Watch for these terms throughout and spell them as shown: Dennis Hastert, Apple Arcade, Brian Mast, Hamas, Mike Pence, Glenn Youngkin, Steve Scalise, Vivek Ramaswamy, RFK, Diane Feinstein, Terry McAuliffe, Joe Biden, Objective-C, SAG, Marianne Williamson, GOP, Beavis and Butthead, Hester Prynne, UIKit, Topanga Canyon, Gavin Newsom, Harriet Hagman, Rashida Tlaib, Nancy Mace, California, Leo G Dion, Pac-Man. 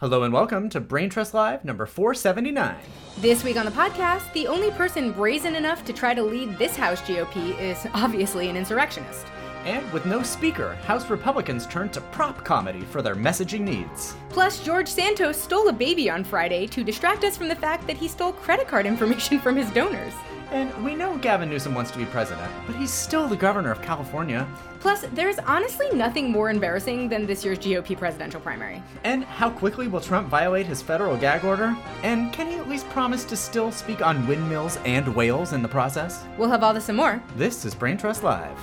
Hello and welcome to Brain Trust Live number 479. This week on the podcast, the only person brazen enough to try to lead this House GOP is obviously an insurrectionist. And with no speaker, House Republicans turned to prop comedy for their messaging needs. Plus, George Santos stole a baby on Friday to distract us from the fact that he stole credit card information from his donors. And we know Gavin Newsom wants to be president, but he's still the governor of California. Plus, there's honestly nothing more embarrassing than this year's GOP presidential primary. And how quickly will Trump violate his federal gag order? And can he at least promise to still speak on windmills and whales in the process? We'll have all this and more. This is Brain Trust Live.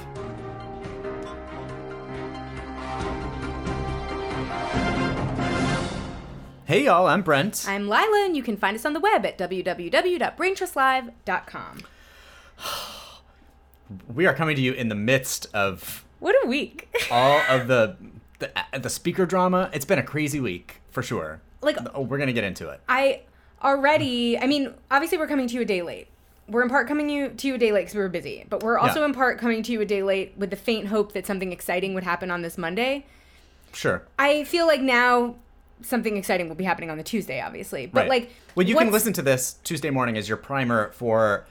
Hey y'all, I'm Brent. I'm Lila, and you can find us on the web at www.braintrustlive.com. We are coming to you in the midst of... What a week. All of the speaker drama. It's been a crazy week, for sure. Like, we're going to get into it. Obviously we're coming to you a day late. We're in part coming to you a day late because we were busy. But we're also in part coming to you a day late with the faint hope that something exciting would happen on this Monday. Sure. I feel like now... something exciting will be happening on the Tuesday, obviously. But you can listen to this Tuesday morning as your primer for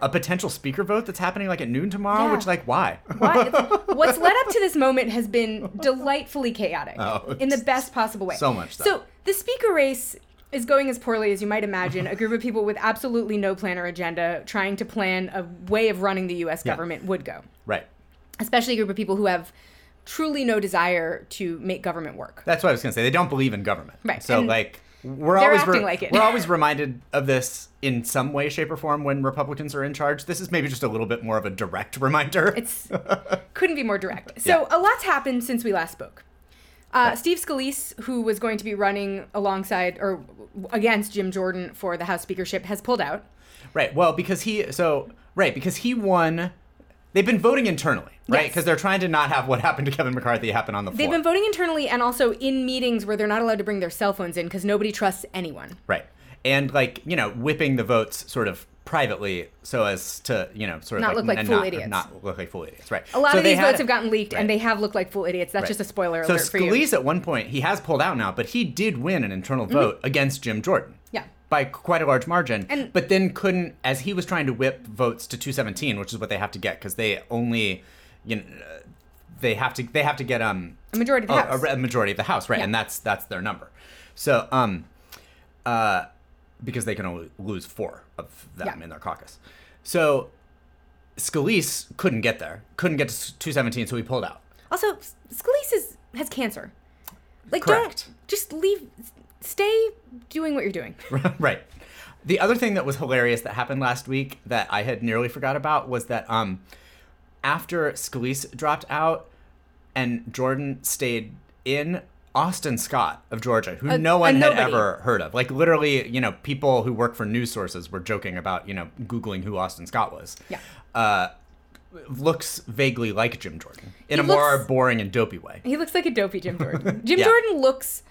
a potential speaker vote that's happening like at noon tomorrow, which why? What's led up to this moment has been delightfully chaotic in the best possible way. So much so. So the speaker race is going as poorly as you might imagine. A group of people with absolutely no plan or agenda trying to plan a way of running the U.S. government would go. Right. Especially a group of people who have... truly no desire to make government work. That's what I was going to say. They don't believe in government. Right. So, and we're always reminded of this in some way, shape, or form when Republicans are in charge. This is maybe just a little bit more of a direct reminder. It's couldn't be more direct. So a lot's happened since we last spoke. Steve Scalise, who was going to be running alongside or against Jim Jordan for the House speakership, has pulled out. Right. Well, because he won... They've been voting internally, right? Because they're trying to not have what happened to Kevin McCarthy happen on the floor. They've been voting internally and also in meetings where they're not allowed to bring their cell phones in because nobody trusts anyone. Right. And, whipping the votes sort of privately so as to, sort of... Not look like fool idiots, right. A lot of these votes have gotten leaked, and they have looked like fool idiots. That's just a spoiler alert for you. So Scalise, at one point, he has pulled out now, but he did win an internal vote against Jim Jordan. Yeah. By quite a large margin, but then couldn't, as he was trying to whip votes to 217, which is what they have to get, because they only, they have to get a majority of the House. A majority of the House, right? Yeah. And that's their number. So, because they can only lose four of them in their caucus. So, Scalise couldn't get to 217, so he pulled out. Also, Scalise has cancer. Correct. Don't just leave. Stay doing what you're doing. Right. The other thing that was hilarious that happened last week that I had nearly forgot about was that after Scalise dropped out and Jordan stayed in, Austin Scott of Georgia, who no one had ever heard of. Literally, people who work for news sources were joking about, Googling who Austin Scott was. Yeah. Looks vaguely like Jim Jordan in a more boring and dopey way. He looks like a dopey Jim Jordan. Jim Jordan looks...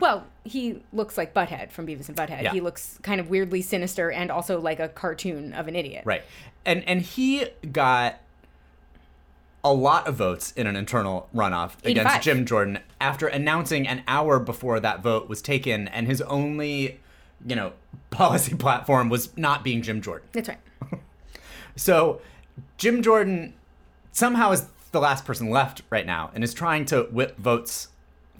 Well, he looks like Butthead from Beavis and Butthead. Yeah. He looks kind of weirdly sinister and also like a cartoon of an idiot. Right. And he got a lot of votes in an internal runoff against Jim Jordan after announcing an hour before that vote was taken and his only, policy platform was not being Jim Jordan. That's right. So Jim Jordan somehow is the last person left right now and is trying to whip votes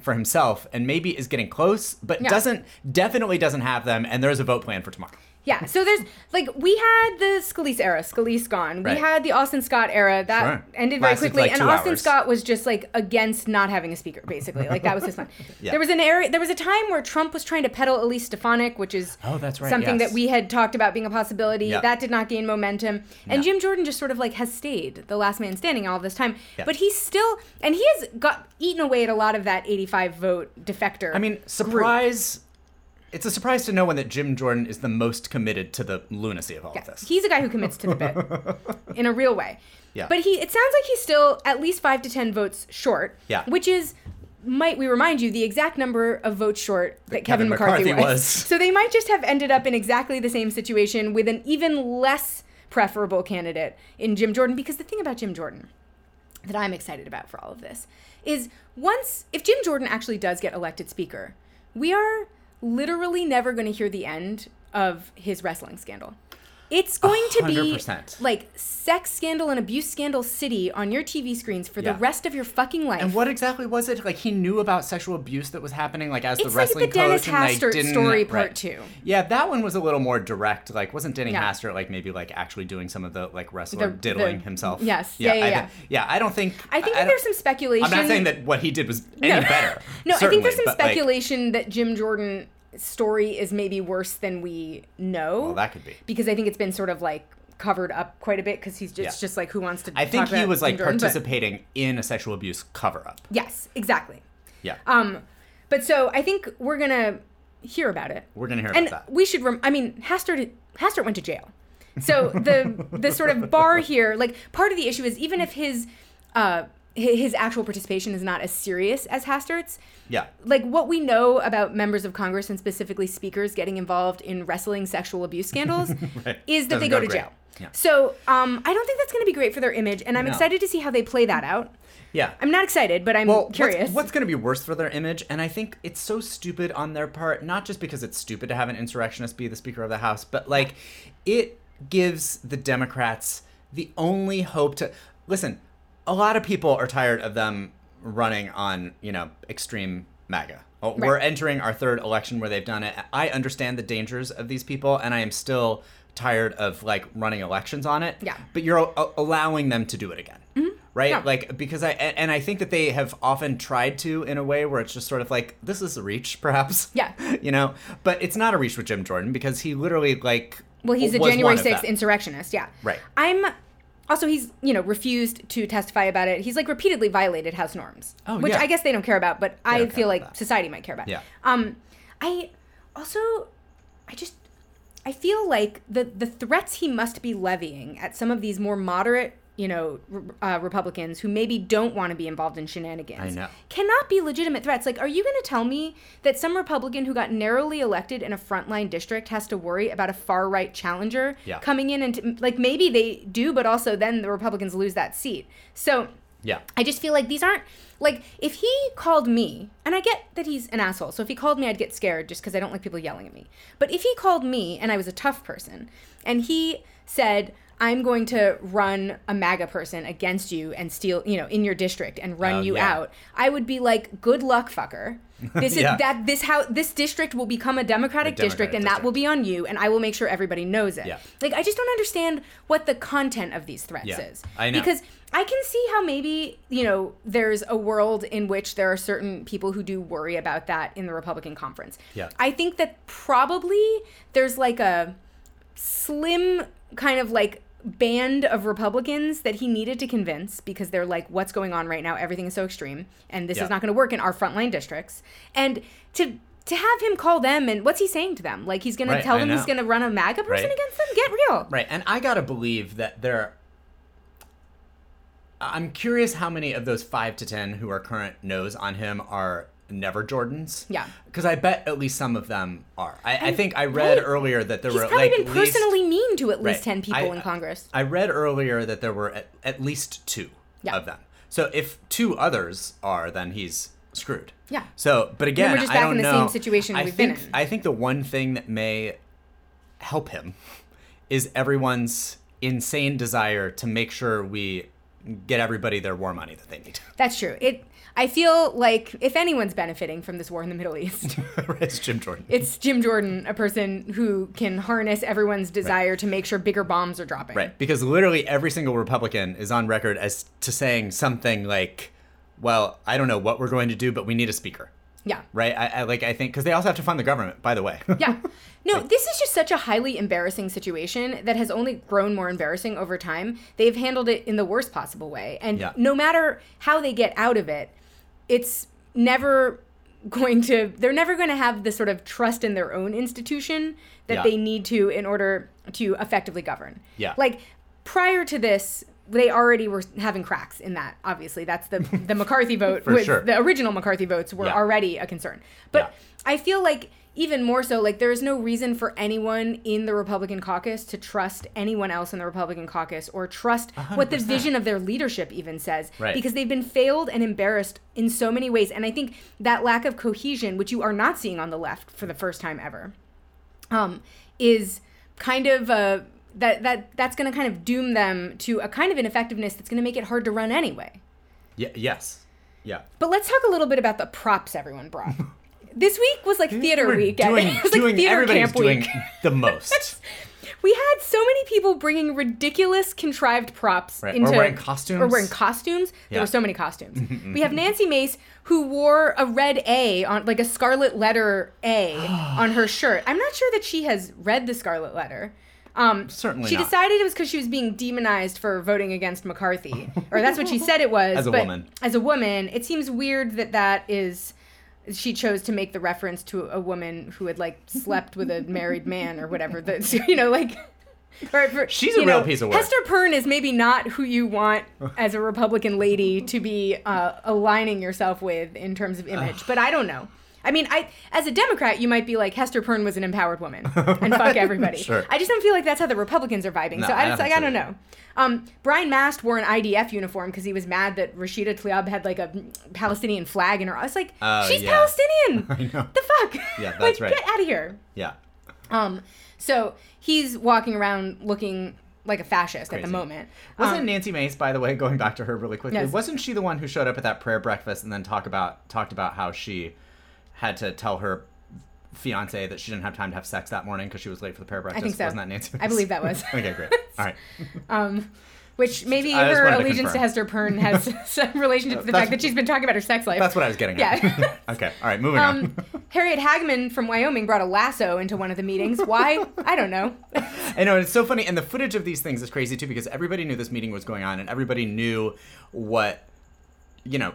for himself and maybe is getting close, but definitely doesn't have them, and there's a vote plan for tomorrow. Yeah, so there's, we had the Scalise era, Scalise gone. Right. We had the Austin Scott era. That ended very quickly, and Austin Scott was just, against not having a speaker, basically. That was his plan. Yeah. There was a time where Trump was trying to peddle Elise Stefanik, which is something that we had talked about being a possibility. Yep. That did not gain momentum. And Jim Jordan just sort of, has stayed the last man standing all this time. Yep. But he's still, and he has eaten away at a lot of that 85-vote defector. I mean, surprise... group. It's a surprise to no one that Jim Jordan is the most committed to the lunacy of all of this. He's a guy who commits to the bit in a real way. Yeah. But it sounds like he's still at least 5 to 10 votes short, which is, might we remind you, the exact number of votes short that Kevin McCarthy was. So they might just have ended up in exactly the same situation with an even less preferable candidate in Jim Jordan. Because the thing about Jim Jordan that I'm excited about for all of this is if Jim Jordan actually does get elected speaker... we are literally never going to hear the end of his wrestling scandal. It's going 100%. To be like sex scandal and abuse scandal city on your TV screens for the rest of your fucking life. And what exactly was it? Like, he knew about sexual abuse that was happening, like, as it's the wrestling coach. It's like the Dennis Hastert story part two. Yeah, that one was a little more direct. Like, wasn't Denny Hastert, like, maybe, like, actually doing some of the, like, wrestler diddling himself? Yes. Yeah, I don't think... I think that there's some speculation... I'm not saying that what he did was any better. No, I think there's some speculation that Jim Jordan... story is maybe worse than we know. Well, that could be. Because I think it's been sort of like covered up quite a bit because he's just, just like, who wants to talk about Jim Jordan? I think he was like participating in a sexual abuse cover-up. Yes, exactly. Yeah. But so I think we're going to hear about it. We're going to hear about that. And we should, Hastert went to jail. So the sort of bar here, like, part of the issue is even if his actual participation is not as serious as Hastert's. Yeah. Like, what we know about members of Congress and specifically speakers getting involved in wrestling sexual abuse scandals is that they go to jail. Yeah. So I don't think that's going to be great for their image, and I'm excited to see how they play that out. Yeah. I'm not excited, but I'm curious. What's going to be worse for their image, and I think it's so stupid on their part, not just because it's stupid to have an insurrectionist be the Speaker of the House, but, like, it gives the Democrats the only hope to... Listen... A lot of people are tired of them running on, extreme MAGA. Right. We're entering our third election where they've done it. I understand the dangers of these people, and I am still tired of, like, running elections on it. Yeah. But you're allowing them to do it again, right? Yeah. Like, because I think that they have often tried to in a way where it's just sort of like, this is a reach, perhaps. Yeah. But it's not a reach with Jim Jordan because he literally, like, well, he's a January 6th insurrectionist. Yeah. Right. Also, he's, refused to testify about it. He's, like, repeatedly violated House norms, which I guess they don't care about, but I feel like society might care about. Yeah. I feel like the threats he must be levying at some of these more moderate, Republicans who maybe don't want to be involved in shenanigans cannot be legitimate threats. Like, are you going to tell me that some Republican who got narrowly elected in a frontline district has to worry about a far-right challenger coming in and, maybe they do, but also then the Republicans lose that seat. So I just feel like these aren't, like, if he called me, and I get that he's an asshole, so if he called me, I'd get scared just because I don't like people yelling at me. But if he called me and I was a tough person and he said, I'm going to run a MAGA person against you and steal, in your district and run you out. I would be like, good luck, fucker. This is this district will become a Democratic district. That will be on you, and I will make sure everybody knows it. Yeah. Like, I just don't understand what the content of these threats is. I know. Because I can see how maybe, there's a world in which there are certain people who do worry about that in the Republican conference. Yeah. I think that probably there's like a slim kind of like band of Republicans that he needed to convince because they're like, what's going on right now? Everything is so extreme, and this is not going to work in our frontline districts. And to have him call them, and what's he saying to them? Like, he's going to tell them he's going to run a MAGA person against them? Get real. Right. And I got to believe that I'm curious how many of those 5 to 10 who are current no's on him are never Jordans. Yeah. Because I bet at least some of them are. I think I read earlier that there were like... He's probably been personally mean to at least 10 people in Congress. I read earlier that there were at least two of them. So if two others are, then he's screwed. Yeah. So, but again, we're just back in the same situation we've been in. I think the one thing that may help him is everyone's insane desire to make sure we get everybody their war money that they need. That's true. I feel like if anyone's benefiting from this war in the Middle East, it's Jim Jordan. It's Jim Jordan, a person who can harness everyone's desire to make sure bigger bombs are dropping. Right, because literally every single Republican is on record as to saying something like, well, I don't know what we're going to do, but we need a speaker. Yeah. Right? I think, because they also have to fund the government, by the way. Yeah. No, this is just such a highly embarrassing situation that has only grown more embarrassing over time. They've handled it in the worst possible way. And no matter how they get out of it, they're never going to have the sort of trust in their own institution that they need to in order to effectively govern. Yeah. Like, prior to this, they already were having cracks in that, obviously. That's the McCarthy vote. The original McCarthy votes were already a concern. But I feel like even more so, like, there is no reason for anyone in the Republican caucus to trust anyone else in the Republican caucus or trust 100%. What the vision of their leadership even says, right. Because they've been failed and embarrassed in so many ways. And I think that lack of cohesion, which you are not seeing on the left for the first time ever, is kind of that's going to kind of doom them to a kind of ineffectiveness that's going to make it hard to run anyway. Yeah. Yes. Yeah. But let's talk a little bit about the props everyone brought. This week was like theater week. It was like theater camp week. Doing the most. We had so many people bringing ridiculous contrived props right. into... Or wearing costumes. Yeah. There were so many costumes. We have Nancy Mace, who wore a red A, on like a scarlet letter A on her shirt. I'm not sure that she has read the scarlet letter. Certainly not. She decided it was because she was being demonized for voting against McCarthy. Or that's what she said it was. As a woman. It seems weird that is... She chose to make the reference to a woman who had, like, slept with a married man or whatever. That's, you know, like... She's a real piece of work. Hester Prynne is maybe not who you want as a Republican lady to be aligning yourself with in terms of image. But I don't know. I mean, as a Democrat, you might be like, Hester Prynne was an empowered woman. And fuck everybody. Sure. I just don't feel like that's how the Republicans are vibing. I don't know. Brian Mast wore an IDF uniform because he was mad that Rashida Tlaib had, like, a Palestinian flag in her. I was like, she's Palestinian! I know. The fuck? Yeah, that's like, right. Get out of here. Yeah. So he's walking around looking... like a fascist Crazy. At the moment. Wasn't Nancy Mace, by the way, going back to her really quickly, yes. Wasn't she the one who showed up at that prayer breakfast and then talked about how she had to tell her fiance that she didn't have time to have sex that morning because she was late for the prayer breakfast? I think so. Wasn't that Nancy Mace? I believe that was. Okay, great. All right. Which maybe her allegiance to Hester Prynne has some relationship to the fact that she's been talking about her sex life. That's what I was getting at. Yeah. Okay. All right. Moving on. Harriet Hagman from Wyoming brought a lasso into one of the meetings. Why? I don't know. I know. It's so funny. And the footage of these things is crazy, too, because everybody knew this meeting was going on and everybody knew what, you know,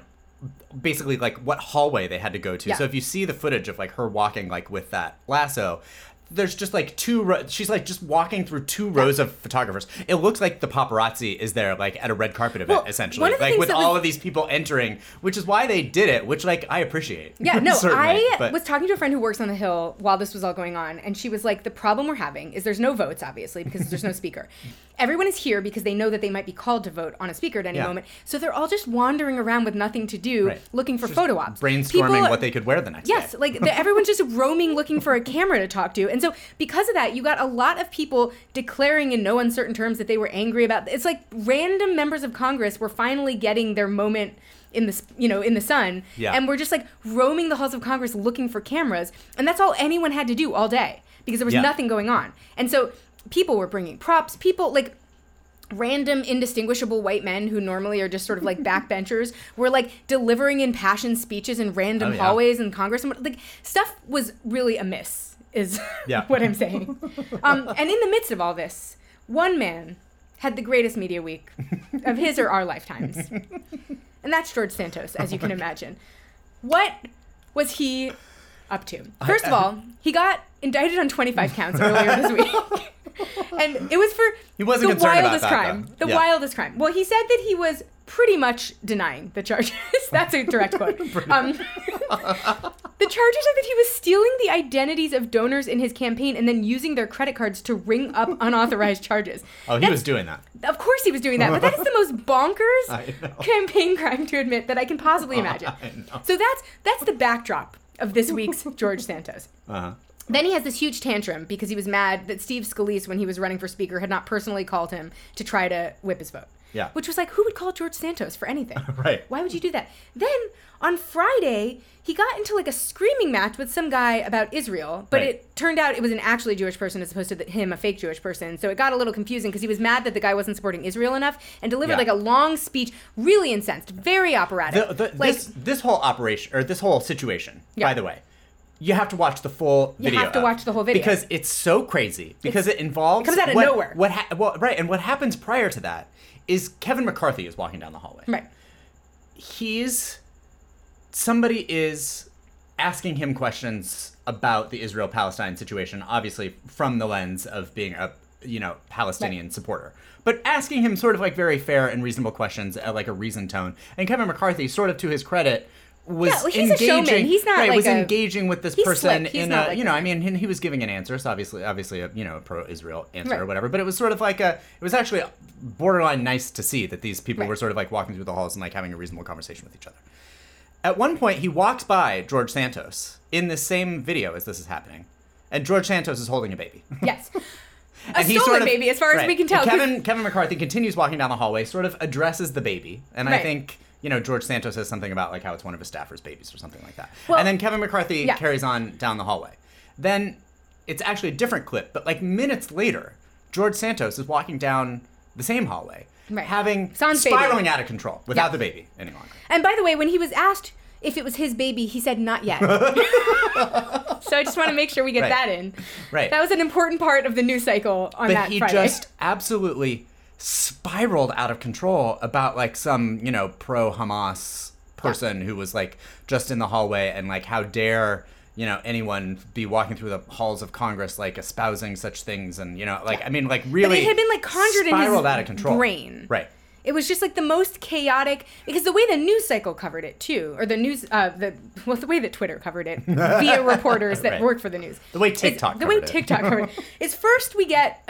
basically like what hallway they had to go to. Yeah. So if you see the footage of like her walking like with that lasso, there's just like she's like just walking through two rows of photographers. It looks like the paparazzi is there like at a red carpet event, essentially. Like with all of these people entering, which is why they did it, which like I appreciate. Yeah, no, I was talking to a friend who works on the Hill while this was all going on, and she was like, the problem we're having is there's no votes, obviously, because there's no speaker. Everyone is here because they know that they might be called to vote on a speaker at any moment. So they're all just wandering around with nothing to do, looking for photo ops. Brainstorming what they could wear the next day. Yes, like everyone's just roaming looking for a camera to talk to. And so because of that, you got a lot of people declaring in no uncertain terms that they were angry about. It's like random members of Congress were finally getting their moment in the sun. Yeah. And we're just like roaming the halls of Congress looking for cameras. And that's all anyone had to do all day because there was nothing going on. And so people were bringing props. People like random indistinguishable white men who normally are just sort of like backbenchers were like delivering impassioned speeches in random hallways in Congress. And like stuff was really amiss. Is what I'm saying. And in the midst of all this, one man had the greatest media week of his or our lifetimes. And that's George Santos, as you can imagine. What was he up to? First of all, he got indicted on 25 counts earlier this week. And it was for the wildest crime. The wildest crime. Well, he said that he was pretty much denying the charges. That's a direct quote. The charges are that he was stealing the identities of donors in his campaign and then using their credit cards to ring up unauthorized charges. Oh, he was doing that. Of course he was doing that. But that is the most bonkers campaign crime to admit that I can possibly imagine. So that's the backdrop of this week's George Santos. Uh-huh. Then he has this huge tantrum because he was mad that Steve Scalise, when he was running for speaker, had not personally called him to try to whip his vote. Yeah. Which was like, who would call George Santos for anything? Right. Why would you do that? Then, on Friday, he got into like a screaming match with some guy about Israel. But it turned out it was an actually Jewish person as opposed to a fake Jewish person. So it got a little confusing because he was mad that the guy wasn't supporting Israel enough and delivered like a long speech, really incensed, very operatic. This whole operation, or this whole situation, by the way. You have to watch the full video. You have to watch the whole video. Because it's so crazy. Because it involves... It comes out of nowhere. And what happens prior to that is Kevin McCarthy is walking down the hallway. Right. Somebody is asking him questions about the Israel-Palestine situation, obviously from the lens of being a, Palestinian supporter. But asking him sort of like very fair and reasonable questions at like a reasoned tone. And Kevin McCarthy, sort of to his credit, was engaging. He's not was engaging with this person in a, like, you know, I mean, he was giving an answer. So obviously, a, you know, a pro-Israel answer or whatever. But it was sort of like it was actually borderline nice to see that these people were sort of like walking through the halls and like having a reasonable conversation with each other. At one point, he walks by George Santos in the same video as this is happening. And George Santos is holding a baby. Yes. A stolen sort of, baby, as far as we can tell. Kevin McCarthy continues walking down the hallway, sort of addresses the baby. And I think, you know, George Santos says something about, like, how it's one of his staffers' babies or something like that. Well, and then Kevin McCarthy carries on down the hallway. Then it's actually a different clip, but, like, minutes later, George Santos is walking down the same hallway, having spiraling out of control without the baby any longer. And by the way, when he was asked if it was his baby, he said, not yet. So I just want to make sure we get that in. Right. That was an important part of the news cycle on that Friday. But he just absolutely spiraled out of control about, like, some, you know, pro-Hamas person who was, like, just in the hallway and, like, how dare, you know, anyone be walking through the halls of Congress, like, espousing such things and, you know, like, I mean, like, really. But it had been, like, conjured in his brain. Right. It was just like the most chaotic, because the way the news cycle covered it too, or the news, the way that Twitter covered it via reporters that work for the news, the way TikTok covered it is first we get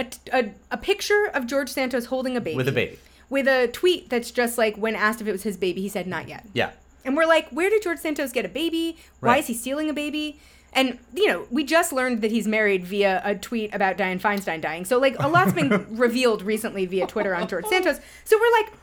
a picture of George Santos holding a baby with a tweet that's just like, when asked if it was his baby, he said not yet. Yeah, and we're like, where did George Santos get a baby? Why is he stealing a baby? And, you know, we just learned that he's married via a tweet about Diane Feinstein dying. So, like, a lot's been revealed recently via Twitter on George Santos. So we're like,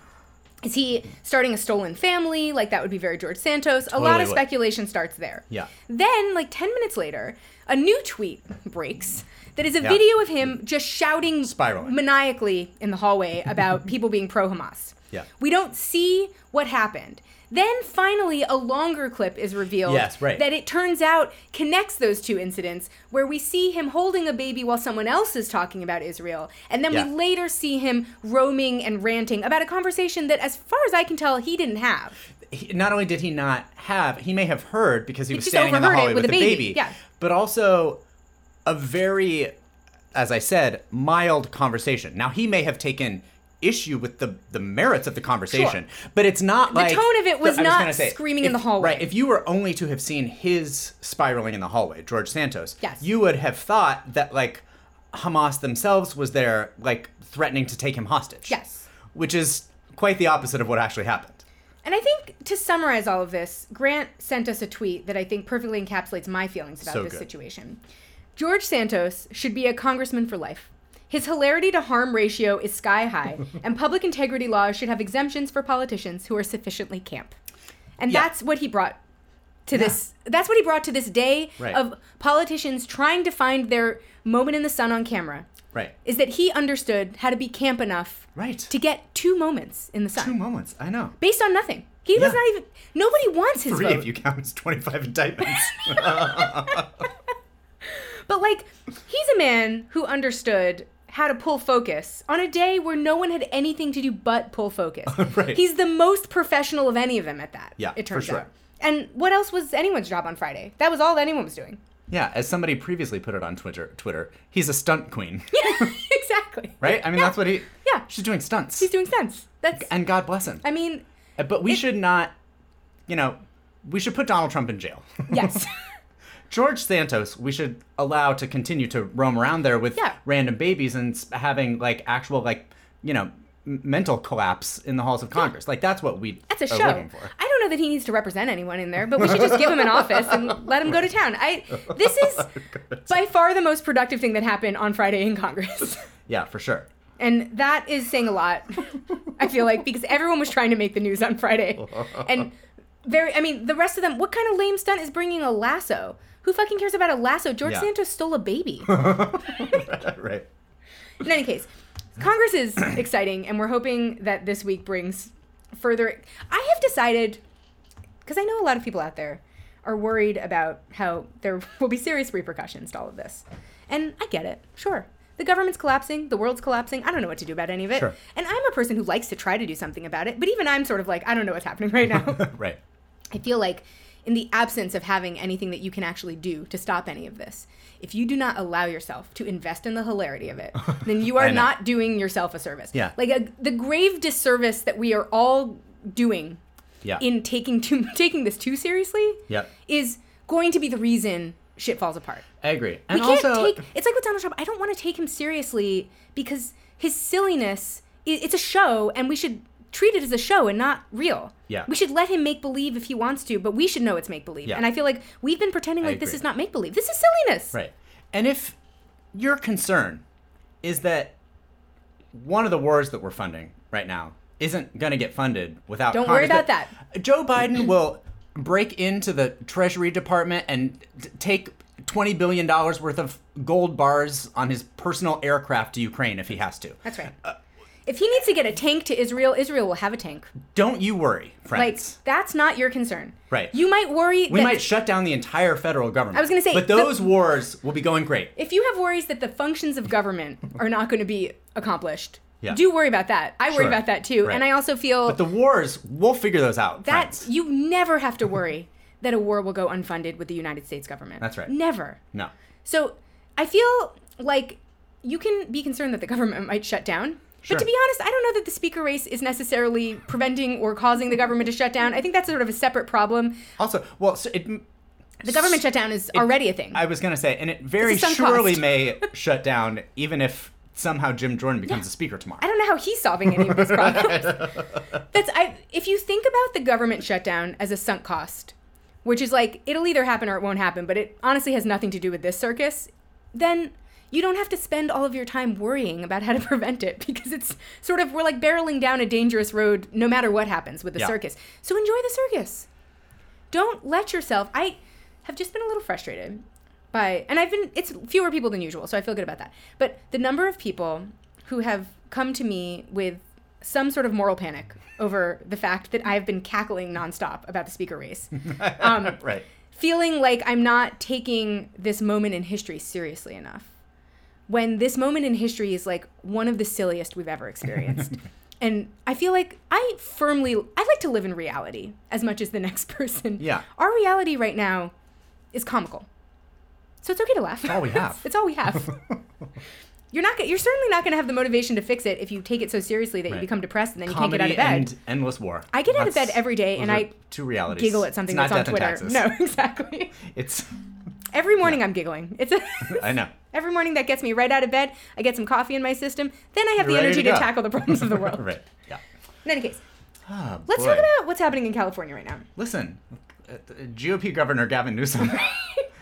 is he starting a stolen family? Like, that would be very George Santos. Totally. A lot of speculation starts there. Yeah. Then, like, 10 minutes later, a new tweet breaks that is a video of him just shouting maniacally in the hallway about people being pro-Hamas. Yeah. We don't see what happened. Then, finally, a longer clip is revealed that it turns out connects those two incidents, where we see him holding a baby while someone else is talking about Israel. And then we later see him roaming and ranting about a conversation that, as far as I can tell, he didn't have. Not only did he not have, he may have heard because he was standing in the hallway with the baby. Yeah. But also a very, as I said, mild conversation. Now, he may have taken issue with the merits of the conversation, but it's not like the tone of it was not screaming in the hallway. Right. If you were only to have seen his spiraling in the hallway, George Santos, you would have thought that, like, Hamas themselves was there, like, threatening to take him hostage. Yes. Which is quite the opposite of what actually happened. And I think, to summarize all of this, Grant sent us a tweet that I think perfectly encapsulates my feelings about this situation. George Santos should be a congressman for life. His hilarity to harm ratio is sky high, and public integrity laws should have exemptions for politicians who are sufficiently camp. And that's what he brought to this. That's what he brought to this day of politicians trying to find their moment in the sun on camera. Right. Is that he understood how to be camp enough to get 2 moments in the sun. 2 moments, I know. Based on nothing. He was not even, nobody wants his vote. 3 if you count his 25 indictments. But, like, he's a man who understood how to pull focus on a day where no one had anything to do but pull focus. He's the most professional of any of them at that, it turns out. And what else was anyone's job on Friday? That was all that anyone was doing. Yeah, as somebody previously put it on Twitter, he's a stunt queen. Yeah, exactly. Right? I mean, that's what he... Yeah. She's doing stunts. He's doing stunts. That's... And God bless him. I mean... But we should not, you know, we should put Donald Trump in jail. Yes. George Santos, we should allow to continue to roam around there with random babies and having, like, actual, like, you know, mental collapse in the halls of Congress. Like, that's what we are looking for. I don't know that he needs to represent anyone in there, but we should just give him an office and let him go to town. This is by far the most productive thing that happened on Friday in Congress. Yeah, for sure. And that is saying a lot, I feel like, because everyone was trying to make the news on Friday. And the rest of them, what kind of lame stunt is bringing a lasso? Who fucking cares about a lasso? George Santos stole a baby. Right. In any case, Congress is exciting, and we're hoping that this week brings further... I have decided, because I know a lot of people out there are worried about how there will be serious repercussions to all of this. And I get it. Sure. The government's collapsing. The world's collapsing. I don't know what to do about any of it. Sure. And I'm a person who likes to try to do something about it, but even I'm sort of like, I don't know what's happening right now. Right. I feel like... in the absence of having anything that you can actually do to stop any of this, if you do not allow yourself to invest in the hilarity of it, then you are not doing yourself a service. Yeah. Like the grave disservice that we are all doing in taking this too seriously is going to be the reason shit falls apart. I agree. And we can't take... It's like with Donald Trump. I don't want to take him seriously because his silliness, it's a show, and we should treat it as a show and not real. Yeah. We should let him make-believe if he wants to, but we should know it's make-believe. Yeah. And I feel like we've been pretending like this is not make-believe. This is silliness. Right. And if your concern is that one of the wars that we're funding right now isn't going to get funded without... Don't worry about that. Joe Biden will break into the Treasury Department and take $20 billion worth of gold bars on his personal aircraft to Ukraine if he has to. That's right. If he needs to get a tank to Israel, Israel will have a tank. Don't you worry, friends. Like, that's not your concern. Right. You might worry that... We might shut down the entire federal government. I was going to say... But those wars will be going great. If you have worries that the functions of government are not going to be accomplished... Yeah. Do worry about that. I worry about that too. Right. And I also feel... But the wars, we'll figure those out, friends. You never have to worry that a war will go unfunded with the United States government. That's right. Never. No. So I feel like you can be concerned that the government might shut down. Sure. But to be honest, I don't know that the speaker race is necessarily preventing or causing the government to shut down. I think that's sort of a separate problem. Also, well, so the government shutdown is already a thing. I was going to say, and it very surely may shut down even if... Somehow Jim Jordan becomes a speaker tomorrow. I don't know how he's solving any of these problems. If you think about the government shutdown as a sunk cost, which is like, it'll either happen or it won't happen, but it honestly has nothing to do with this circus, then you don't have to spend all of your time worrying about how to prevent it, because it's sort of, we're like barreling down a dangerous road no matter what happens with the circus. So enjoy the circus. Don't let yourself... I have just been a little frustrated it's fewer people than usual, so I feel good about that. But the number of people who have come to me with some sort of moral panic over the fact that I've been cackling nonstop about the speaker race. Feeling like I'm not taking this moment in history seriously enough. When this moment in history is like one of the silliest we've ever experienced. And I feel like I like to live in reality as much as the next person. Yeah. Our reality right now is comical. So it's okay to laugh. It's all we have. It's all we have. You're certainly not going to have the motivation to fix it if you take it so seriously that you become depressed and then you can't get out of bed. And endless war. I get out of bed every day and I giggle at something that's on Twitter. No, exactly. It's every morning I'm giggling. I know. Every morning that gets me right out of bed. I get some coffee in my system. Then I have the energy to tackle the problems of the world. Right. Yeah. In any case, let's talk about what's happening in California right now. Listen, GOP Governor Gavin Newsom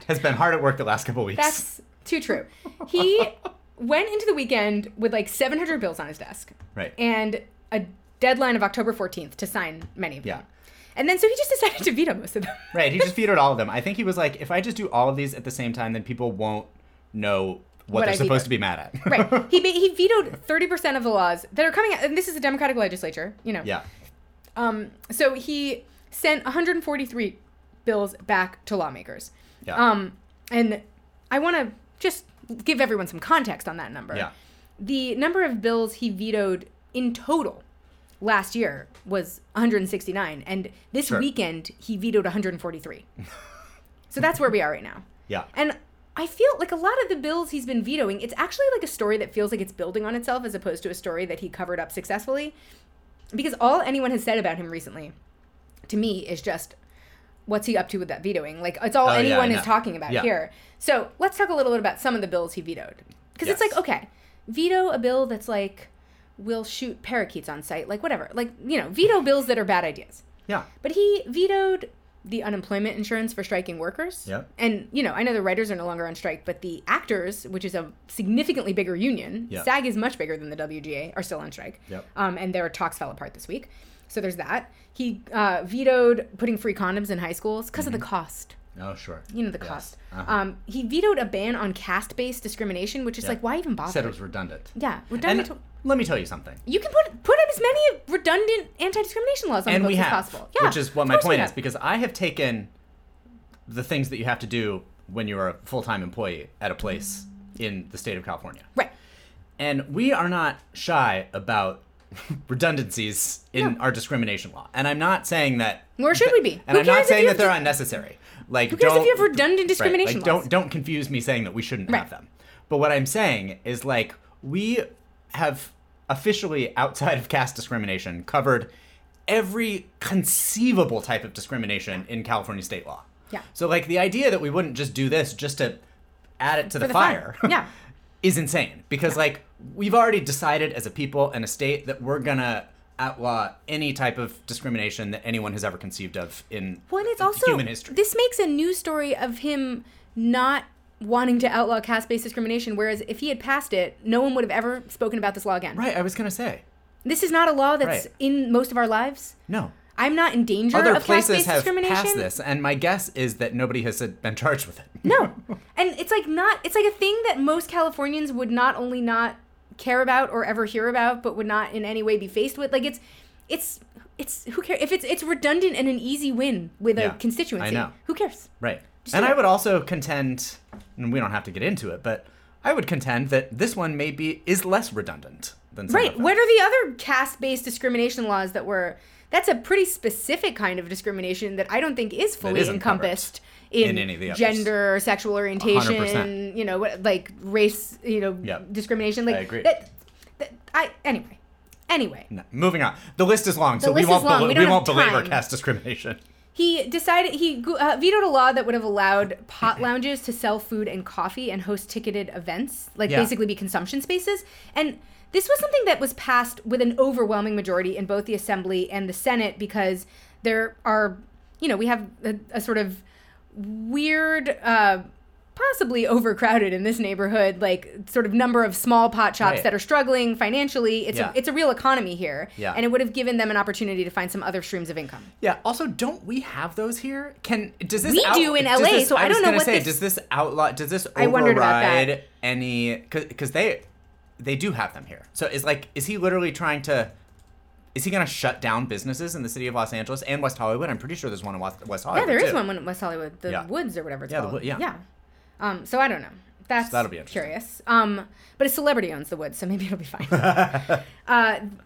has been hard at work the last couple weeks. That's too true. He went into the weekend with like 700 bills on his desk. Right. And a deadline of October 14th to sign many of them. Yeah. And then so he just decided to veto most of them. Right. He just vetoed all of them. I think he was like, if I just do all of these at the same time, then people won't know what they're supposed to be mad at. Right. He vetoed 30% of the laws that are coming out. And this is a Democratic legislature, you know. Yeah. So he sent 143 bills back to lawmakers. Yeah. And I want to just give everyone some context on that number. Yeah. The number of bills he vetoed in total last year was 169, and this weekend he vetoed 143. So that's where we are right now. Yeah. And I feel like a lot of the bills he's been vetoing, it's actually like a story that feels like it's building on itself as opposed to a story that he covered up successfully. Because all anyone has said about him recently, to me, is just... What's he up to with that vetoing? Like, it's all anyone is talking about here. So let's talk a little bit about some of the bills he vetoed. Because it's like, okay, veto a bill that's like, we'll shoot parakeets on sight, like whatever. Like, you know, veto bills that are bad ideas. Yeah. But he vetoed the unemployment insurance for striking workers. Yeah. And, you know, I know the writers are no longer on strike, but the actors, which is a significantly bigger union, SAG is much bigger than the WGA, are still on strike. Yep. And their talks fell apart this week. So there's that. He vetoed putting free condoms in high schools because of the cost. Oh, sure. You know, the cost. Uh-huh. He vetoed a ban on caste-based discrimination, which is like, why even bother? Said it was redundant. Yeah. Redundant. And let me tell you something. You can put up as many redundant anti-discrimination laws on the books as possible. Yeah, which is what my point is, because I have taken the things that you have to do when you're a full-time employee at a place in the state of California. Right. And we are not shy about redundancies in our discrimination law. And I'm not saying that... Nor should we be. And I'm not saying that they're unnecessary. Like, who cares if you have redundant discrimination laws? Don't confuse me saying that we shouldn't have them. But what I'm saying is, like, we have officially, outside of caste discrimination, covered every conceivable type of discrimination in California state law. Yeah. So, like, the idea that we wouldn't just do this just to add it to the fire is insane. Because, like, we've already decided as a people and a state that we're going to outlaw any type of discrimination that anyone has ever conceived of in human history. This makes a news story of him not wanting to outlaw caste-based discrimination, whereas if he had passed it, no one would have ever spoken about this law again. Right, I was going to say. This is not a law that's in most of our lives. No. I'm not in danger of caste-based discrimination. Other places have passed this, and my guess is that nobody has been charged with it. No. And it's like it's like a thing that most Californians would not only not care about or ever hear about, but would not in any way be faced with. Like, it's who cares? If it's redundant and an easy win with a constituency, I know. Who cares? Right. And I would also contend, and we don't have to get into it, but I would contend that this one maybe is less redundant than some of them. What are the other caste-based discrimination laws that were... That's a pretty specific kind of discrimination that I don't think is fully encompassed in any of the others. Gender, or sexual orientation, 100%. You know, like race, you know, discrimination. Like, I agree. Anyway. No, moving on. The list is long, so we won't belabor caste discrimination. He decided he vetoed a law that would have allowed pot lounges to sell food and coffee and host ticketed events, like basically be consumption spaces. And this was something that was passed with an overwhelming majority in both the Assembly and the Senate because there are, you know, we have a sort of weird, possibly overcrowded in this neighborhood, like sort of number of small pot shops that are struggling financially. It's a real economy here. Yeah. And it would have given them an opportunity to find some other streams of income. Yeah. Also, don't we have those here? We do in LA, so I don't know what this... Does this outlaw, does this override any... Because they do have them here. So is he literally trying to... Is he going to shut down businesses in the city of Los Angeles and West Hollywood? I'm pretty sure there's one in West Hollywood, there is one in West Hollywood. The Woods or whatever it's called. So I don't know. That'll be curious. But a celebrity owns the Woods, so maybe it'll be fine.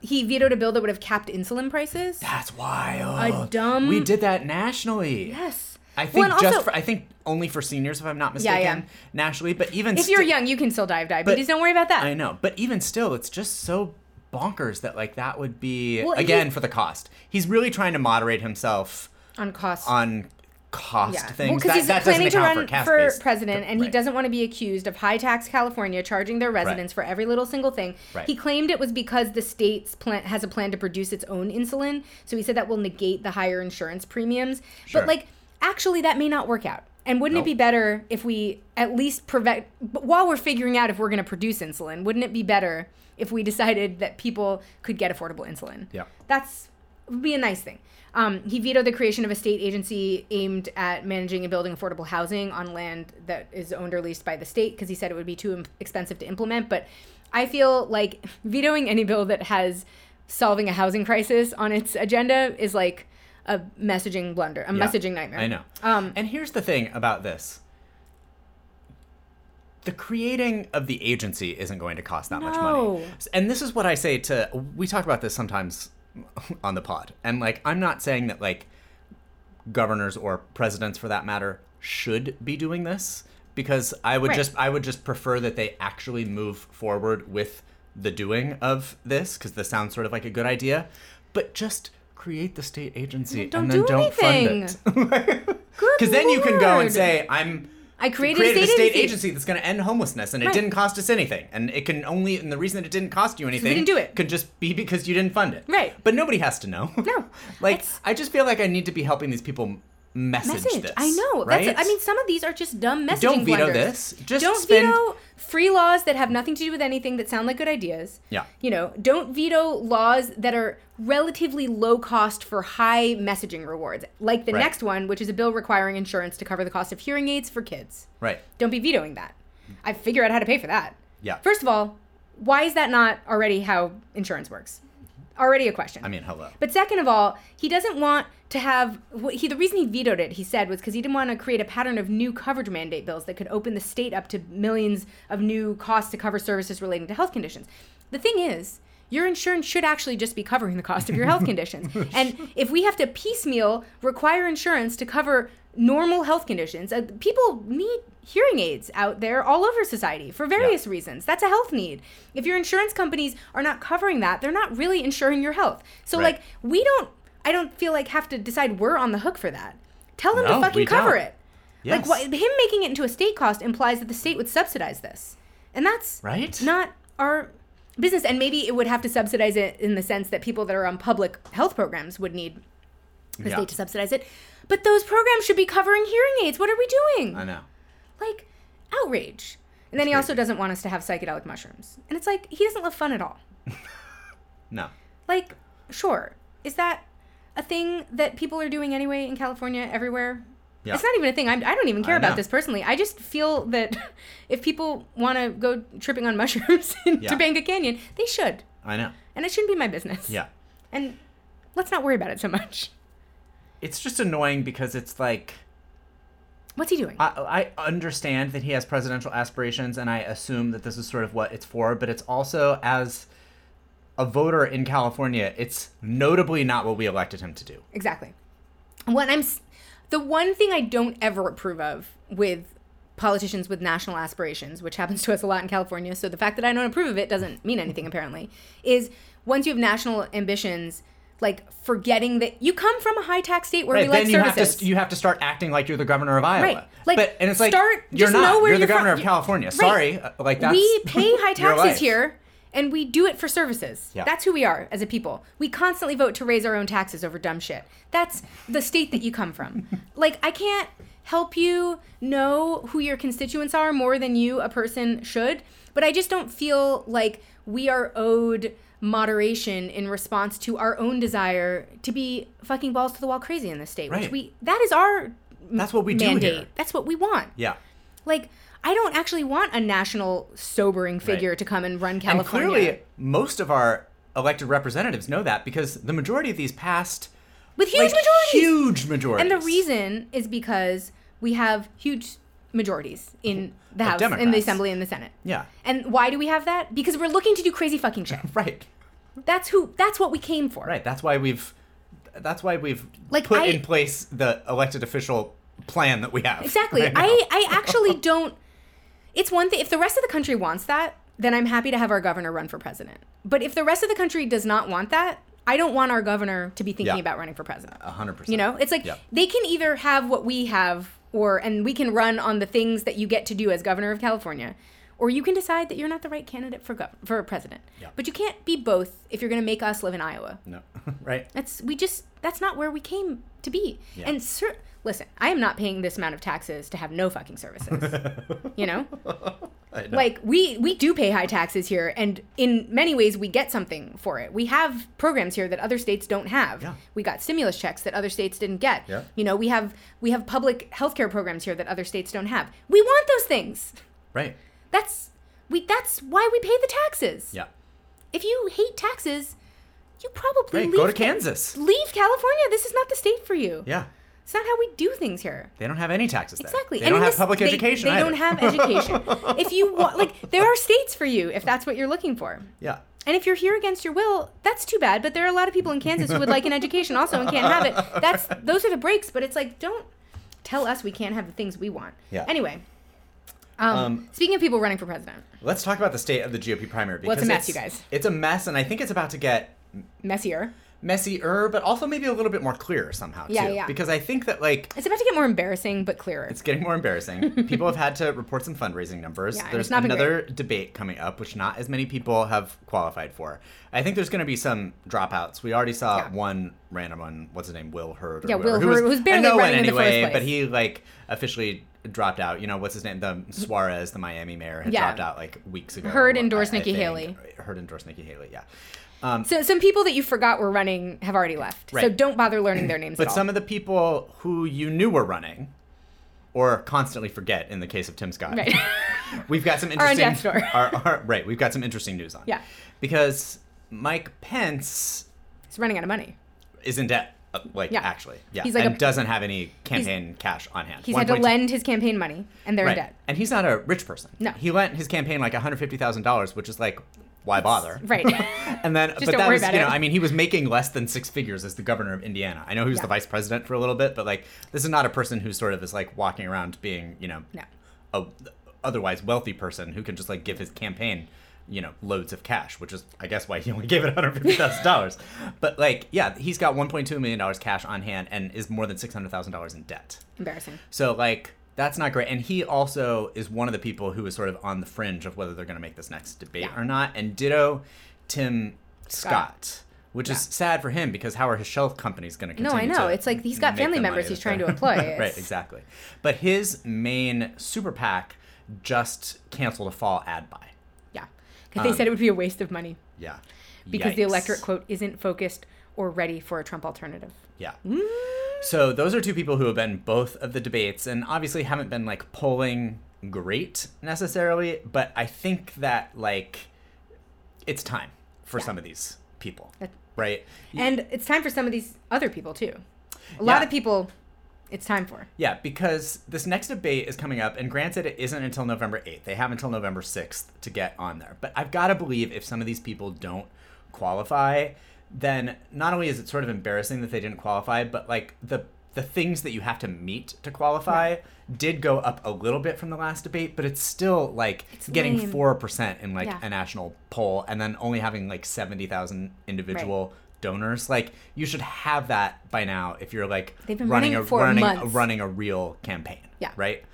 He vetoed a bill that would have capped insulin prices. That's wild. We did that nationally. Yes. I think I think only for seniors, if I'm not mistaken, nationally. But even if you're young, you can still die of diabetes. Don't worry about that. I know. But even still, it's just so bonkers that that would be, for the cost. He's really trying to moderate himself. On cost things. Because he's planning to run for president, and he doesn't want to be accused of high-tax California charging their residents for every little single thing. Right. He claimed it was because the state's has a plan to produce its own insulin, so he said that will negate the higher insurance premiums. Sure. But, actually, that may not work out. And wouldn't it be better if we at least prevent... While we're figuring out if we're going to produce insulin, wouldn't it be better if we decided that people could get affordable insulin? Yeah. It would be a nice thing. He vetoed the creation of a state agency aimed at managing and building affordable housing on land that is owned or leased by the state because he said it would be too expensive to implement. But I feel like vetoing any bill that has solving a housing crisis on its agenda is like a messaging blunder, messaging nightmare. I know. And here's the thing about this. The creating of the agency isn't going to cost that much money. And this is what I say we talk about this sometimes on the pod. And I'm not saying that governors or presidents for that matter should be doing this because I would just prefer that they actually move forward with the doing of this because this sounds sort of like a good idea, but just create the state agency and then don't fund it. Because then you can go and say, I created a state agency that's going to end homelessness, and it didn't cost us anything. And it can only, and the reason that it didn't cost you anything, we didn't do it, could just be because you didn't fund it. Right. But nobody has to know. No. I just feel like I need to be helping these people message this. I know. Right? Some of these are just dumb messaging. Don't veto blunders. This. Just don't veto free laws that have nothing to do with anything that sound like good ideas. Yeah. You know, don't veto laws that are relatively low cost for high messaging rewards, like the next one, which is a bill requiring insurance to cover the cost of hearing aids for kids. Right. Don't be vetoing that. I figure out how to pay for that. Yeah. First of all, why is that not already how insurance works? Already a question. Hello. But second of all, he doesn't want to have... the reason he vetoed it, he said, was because he didn't want to create a pattern of new coverage mandate bills that could open the state up to millions of new costs to cover services relating to health conditions. The thing is, your insurance should actually just be covering the cost of your health conditions. And if we have to piecemeal require insurance to cover normal health conditions, people need hearing aids out there all over society for various reasons. That's a health need. If your insurance companies are not covering that, they're not really insuring your health. So we don't I don't feel like have to decide we're on the hook for that. Tell them to fucking cover it. Yes. Like, him making it into a state cost implies that the state would subsidize this. And that's not our business. And maybe it would have to subsidize it in the sense that people that are on public health programs would need the state to subsidize it. But those programs should be covering hearing aids. What are we doing? I know. Like, outrage. And then he also doesn't want us to have psychedelic mushrooms. And it's like, he doesn't love fun at all. No. Like, sure. Is that a thing that people are doing anyway in California, everywhere? Yeah. It's not even a thing. I don't even care about this personally. I just feel that if people want to go tripping on mushrooms in Topanga Canyon, they should. I know. And it shouldn't be my business. Yeah. And let's not worry about it so much. It's just annoying because it's like... What's he doing? I understand that he has presidential aspirations, and I assume that this is sort of what it's for, but it's also, as a voter in California, it's notably not what we elected him to do. Exactly. The one thing I don't ever approve of with politicians with national aspirations, which happens to us a lot in California, so the fact that I don't approve of it doesn't mean anything, apparently, is once you have national ambitions... like, forgetting that you come from a high-tax state where we like services. You have to start acting like you're the governor of Iowa. Right. Like, and it's like, you're not. You're the governor of California. Right. Sorry. Like, that's we pay high taxes here, and we do it for services. Yeah. That's who we are as a people. We constantly vote to raise our own taxes over dumb shit. That's the state that you come from. Like, I can't help you know who your constituents are more than you, a person, should. But I just don't feel like we are owed... moderation in response to our own desire to be fucking balls to the wall crazy in this state, which that is our that's what we mandate. Do here. That's what we want. Yeah. Like, I don't actually want a national sobering figure to come and run California. And clearly, most of our elected representatives know that because the majority of these passed with huge majorities. Huge majorities. And the reason is because we have huge majorities in the House, in the Assembly, in the Senate. Yeah. And why do we have that? Because we're looking to do crazy fucking shit. Right. That's what we came for. Right. That's why we've like put in place the elected official plan that we have. Exactly. Right. I actually don't. It's one thing if the rest of the country wants that, then I'm happy to have our governor run for president. But if the rest of the country does not want that, I don't want our governor to be thinking about running for president. 100%. You know, it's like they can either have what we have. And we can run on the things that you get to do as governor of California, or you can decide that you're not the right candidate for president. Yeah. But you can't be both if you're going to make us live in Iowa. No, right? That's not where we came to be. Yeah. And listen, I am not paying this amount of taxes to have no fucking services. You know? I know, like we do pay high taxes here, and in many ways we get something for it. We have programs here that other states don't have. Yeah. We got stimulus checks that other states didn't get. Yeah. You know, we have public healthcare programs here that other states don't have. We want those things. Right. That's why we pay the taxes. Yeah. If you hate taxes, you probably go to Kansas. Leave California. This is not the state for you. Yeah. It's not how we do things here. They don't have any taxes there. Exactly. They don't have public education either. They don't have education. If you want, like, there are states for you if that's what you're looking for. Yeah. And if you're here against your will, that's too bad. But there are a lot of people in Kansas who would like an education also and can't have it. Those are the breaks. But it's like, don't tell us we can't have the things we want. Yeah. Anyway. Speaking of people running for president. Let's talk about the state of the GOP primary. Because it's a mess, you guys. It's a mess, and I think it's about to get... Messier, but also maybe a little bit more clear somehow, too. Yeah. Because I think that, like... It's about to get more embarrassing, but clearer. It's getting more embarrassing. People have had to report some fundraising numbers. Yeah, there's another debate coming up, which not as many people have qualified for. I think there's going to be some dropouts. We already saw one random one, what's his name, Will Hurd. Yeah, Will Hurd, who was barely running in the first place. But he, like, officially... dropped out. You know, what's his name? The Suarez, the Miami mayor, had dropped out like weeks ago. Hurd endorsed Nikki Haley. Hurd endorsed Nikki Haley, yeah. So some people that you forgot were running have already left. Right. So don't bother learning their names at all. But some of the people who you knew were running, or constantly forget in the case of Tim Scott. Right. We've got some interesting... We've got some interesting news on. Yeah. Because Mike Pence... He's running out of money. Is in debt. Actually. Yeah. He's like and doesn't have any campaign cash on hand. He's had to lend his campaign money, and they're in debt. And he's not a rich person. No. He lent his campaign like $150,000, which is like, why bother? Right. And then, but that was, you know, I mean, he was making less than six figures as the governor of Indiana. I know he was the vice president for a little bit, but like, this is not a person who sort of is like walking around being, you know, a otherwise wealthy person who can just like give his campaign you know, loads of cash, which is, I guess, why he only gave it $150,000. But, like, yeah, he's got $1.2 million cash on hand and is more than $600,000 in debt. Embarrassing. So, like, that's not great. And he also is one of the people who is sort of on the fringe of whether they're going to make this next debate or not. And ditto Tim Scott. Which is sad for him, because how are his shell companies going to continue to It's like he's got family members he's trying to employ. Right, exactly. But his main super PAC just canceled a fall ad buy. Yeah. Because they said it would be a waste of money. Yeah. Because the electorate, quote, isn't focused or ready for a Trump alternative. Yeah. Mm. So those are two people who have been both of the debates and obviously haven't been, like, polling great necessarily. But I think that, like, it's time for some of these people. Right. And it's time for some of these other people, too. A lot of people, it's time for. Yeah, because this next debate is coming up, and granted, it isn't until November 8th. They have until November 6th to get on there. But I've got to believe if some of these people don't qualify, then not only is it sort of embarrassing that they didn't qualify, but, like, the things that you have to meet to qualify did go up a little bit from the last debate, but it's still, like, it's getting lame. 4% in, like, a national poll, and then only having, like, 70,000 individual donors. Like, you should have that by now if you're, like, running a real campaign. Yeah. Right?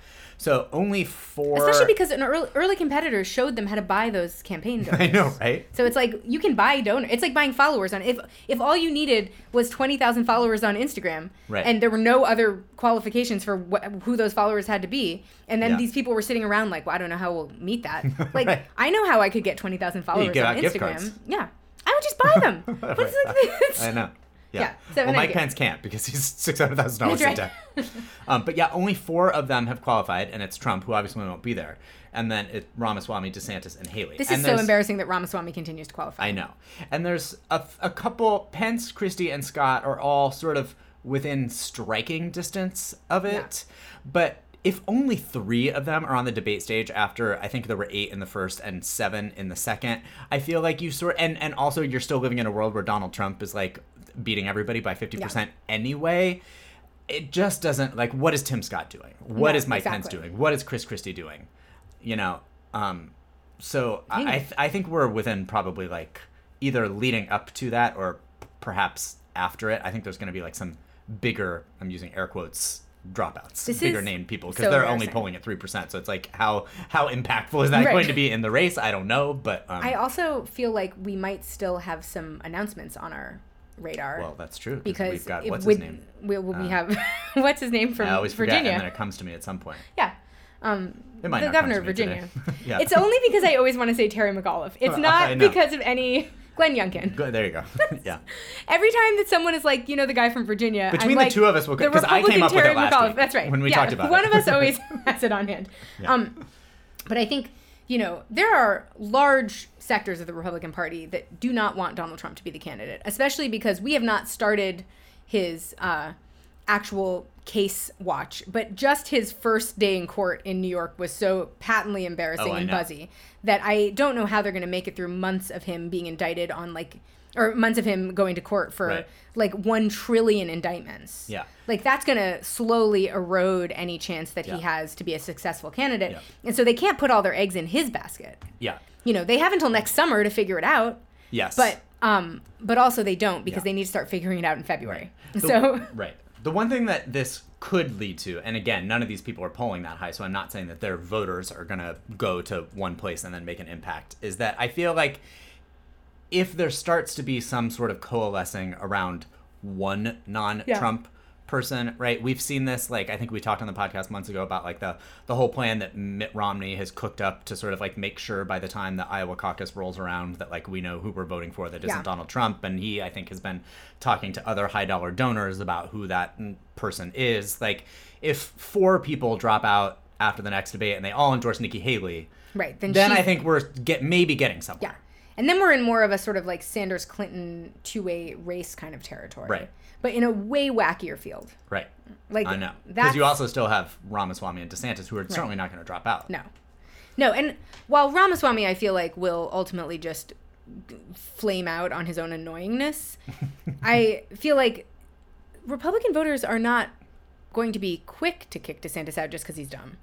So only four... Especially because an early competitor showed them how to buy those campaign donors. I know, right? So it's like, you can buy donors. It's like buying followers on... If all you needed was 20,000 followers on Instagram, and there were no other qualifications for who those followers had to be, and then these people were sitting around like, well, I don't know how we'll meet that. Like, I know how I could get 20,000 followers on Instagram. Gift cards. Yeah. I would just buy them. What's this? I know. Yeah. So well, Mike Pence can't because he's $600,000 in debt. But yeah, only four of them have qualified, and it's Trump, who obviously won't be there. And then it's Ramaswamy, DeSantis, and Haley. This is so embarrassing that Ramaswamy continues to qualify. I know. And there's a couple, Pence, Christie, and Scott are all sort of within striking distance of it. Yeah. But if only three of them are on the debate stage after, I think there were 8 in the first and 7 in the second, I feel like you sort and also you're still living in a world where Donald Trump is, like, beating everybody by 50% anyway. It just doesn't, like, what is Tim Scott doing? What is Mike Pence doing? What is Chris Christie doing? You know, so I think we're within probably, like, either leading up to that or perhaps after it. I think there's going to be, like, some bigger, I'm using air quotes, dropouts, bigger name people, because they're only polling at 3%. So it's like, how impactful is that going to be in the race? I don't know, but I also feel like we might still have some announcements on our radar. Well, that's true, because we've got what's his name. We have what's his name from Virginia, and then it comes to me at some point. Yeah, the governor of Virginia. Yeah. It's only because I always want to say Terry McAuliffe. It's not because of any. Glenn Youngkin. There you go. Yeah. Every time that someone is like, you know, the guy from Virginia. Between the two of us, we'll go. Because I came up with it last week. That's right. When we talked about it. One of us always has it on hand. Yeah. But I think, you know, there are large sectors of the Republican Party that do not want Donald Trump to be the candidate, especially because we have not started his actual case watch. But just his first day in court in New York was so patently embarrassing and buzzy that I don't know how they're going to make it through months of him being indicted on, like, or months of him going to court for like 1 trillion indictments. Yeah. Like, that's going to slowly erode any chance that he has to be a successful candidate. Yeah. And so they can't put all their eggs in his basket. Yeah. You know, they have until next summer to figure it out. Yes. But also they don't, because they need to start figuring it out in February. Right. The one thing that this could lead to, and again, none of these people are polling that high, so I'm not saying that their voters are going to go to one place and then make an impact, is that I feel like if there starts to be some sort of coalescing around one non-Trump person, right? We've seen this, like, I think we talked on the podcast months ago about, like, the whole plan that Mitt Romney has cooked up to sort of, like, make sure by the time the Iowa caucus rolls around that, like, we know who we're voting for that isn't Donald Trump. And he, I think, has been talking to other high dollar donors about who that person is. Like, if 4 people drop out after the next debate and they all endorse Nikki Haley, right, then I think we're maybe getting somewhere. Yeah. And then we're in more of a sort of, like, Sanders-Clinton two-way race kind of territory. Right. But in a way wackier field. Right. Like, I know. Because you also still have Ramaswamy and DeSantis, who are certainly not going to drop out. No. And while Ramaswamy, I feel like, will ultimately just flame out on his own annoyingness, I feel like Republican voters are not going to be quick to kick DeSantis out just because he's dumb.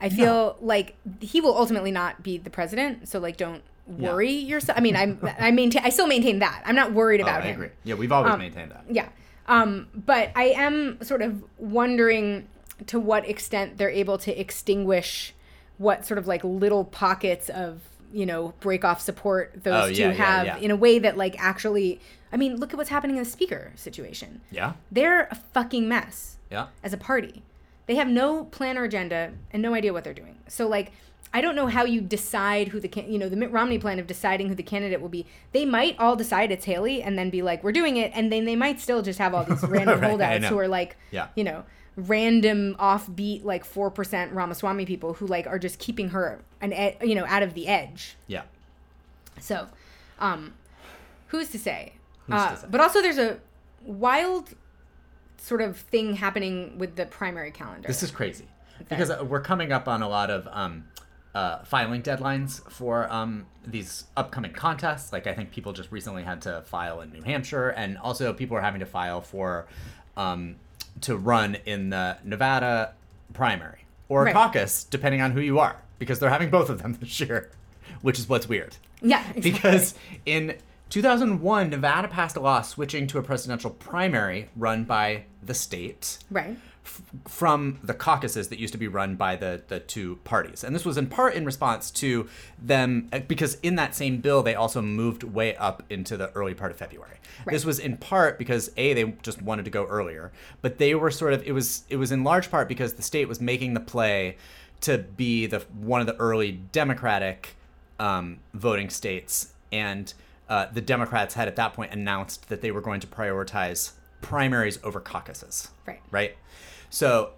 I feel like he will ultimately not be the president, so, like, don't worry yourself. I mean, I still maintain that. I'm not worried about him. I agree. Yeah, we've always maintained that. Yeah. But I am sort of wondering to what extent they're able to extinguish what sort of like little pockets of, you know, break off support those two have in a way that like actually, I mean, look at what's happening in the speaker situation. Yeah. They're a fucking mess. Yeah. As a party. They have no plan or agenda and no idea what they're doing. So like, I don't know how you decide who the Mitt Romney plan of deciding who the candidate will be. They might all decide it's Haley and then be like, we're doing it. And then they might still just have all these random holdouts who are like, you know, random offbeat, like 4% Ramaswamy people who like are just keeping her out of the edge. Yeah. So, who's to say? But also there's a wild sort of thing happening with the primary calendar. This is crazy because we're coming up on a lot of, filing deadlines for these upcoming contests. Like I think people just recently had to file in New Hampshire, and also people are having to file for to run in the Nevada primary or caucus, depending on who you are, because they're having both of them this year, which is what's weird. Yeah, exactly. Because in 2001, Nevada passed a law switching to a presidential primary run by the state. Right. From the caucuses that used to be run by the two parties. And this was in part in response to them, because in that same bill, they also moved way up into the early part of February. Right. This was in part because, A, they just wanted to go earlier, but they were sort of, it was in large part because the state was making the play to be one of the early Democratic voting states. And the Democrats had at that point announced that they were going to prioritize primaries over caucuses. Right? So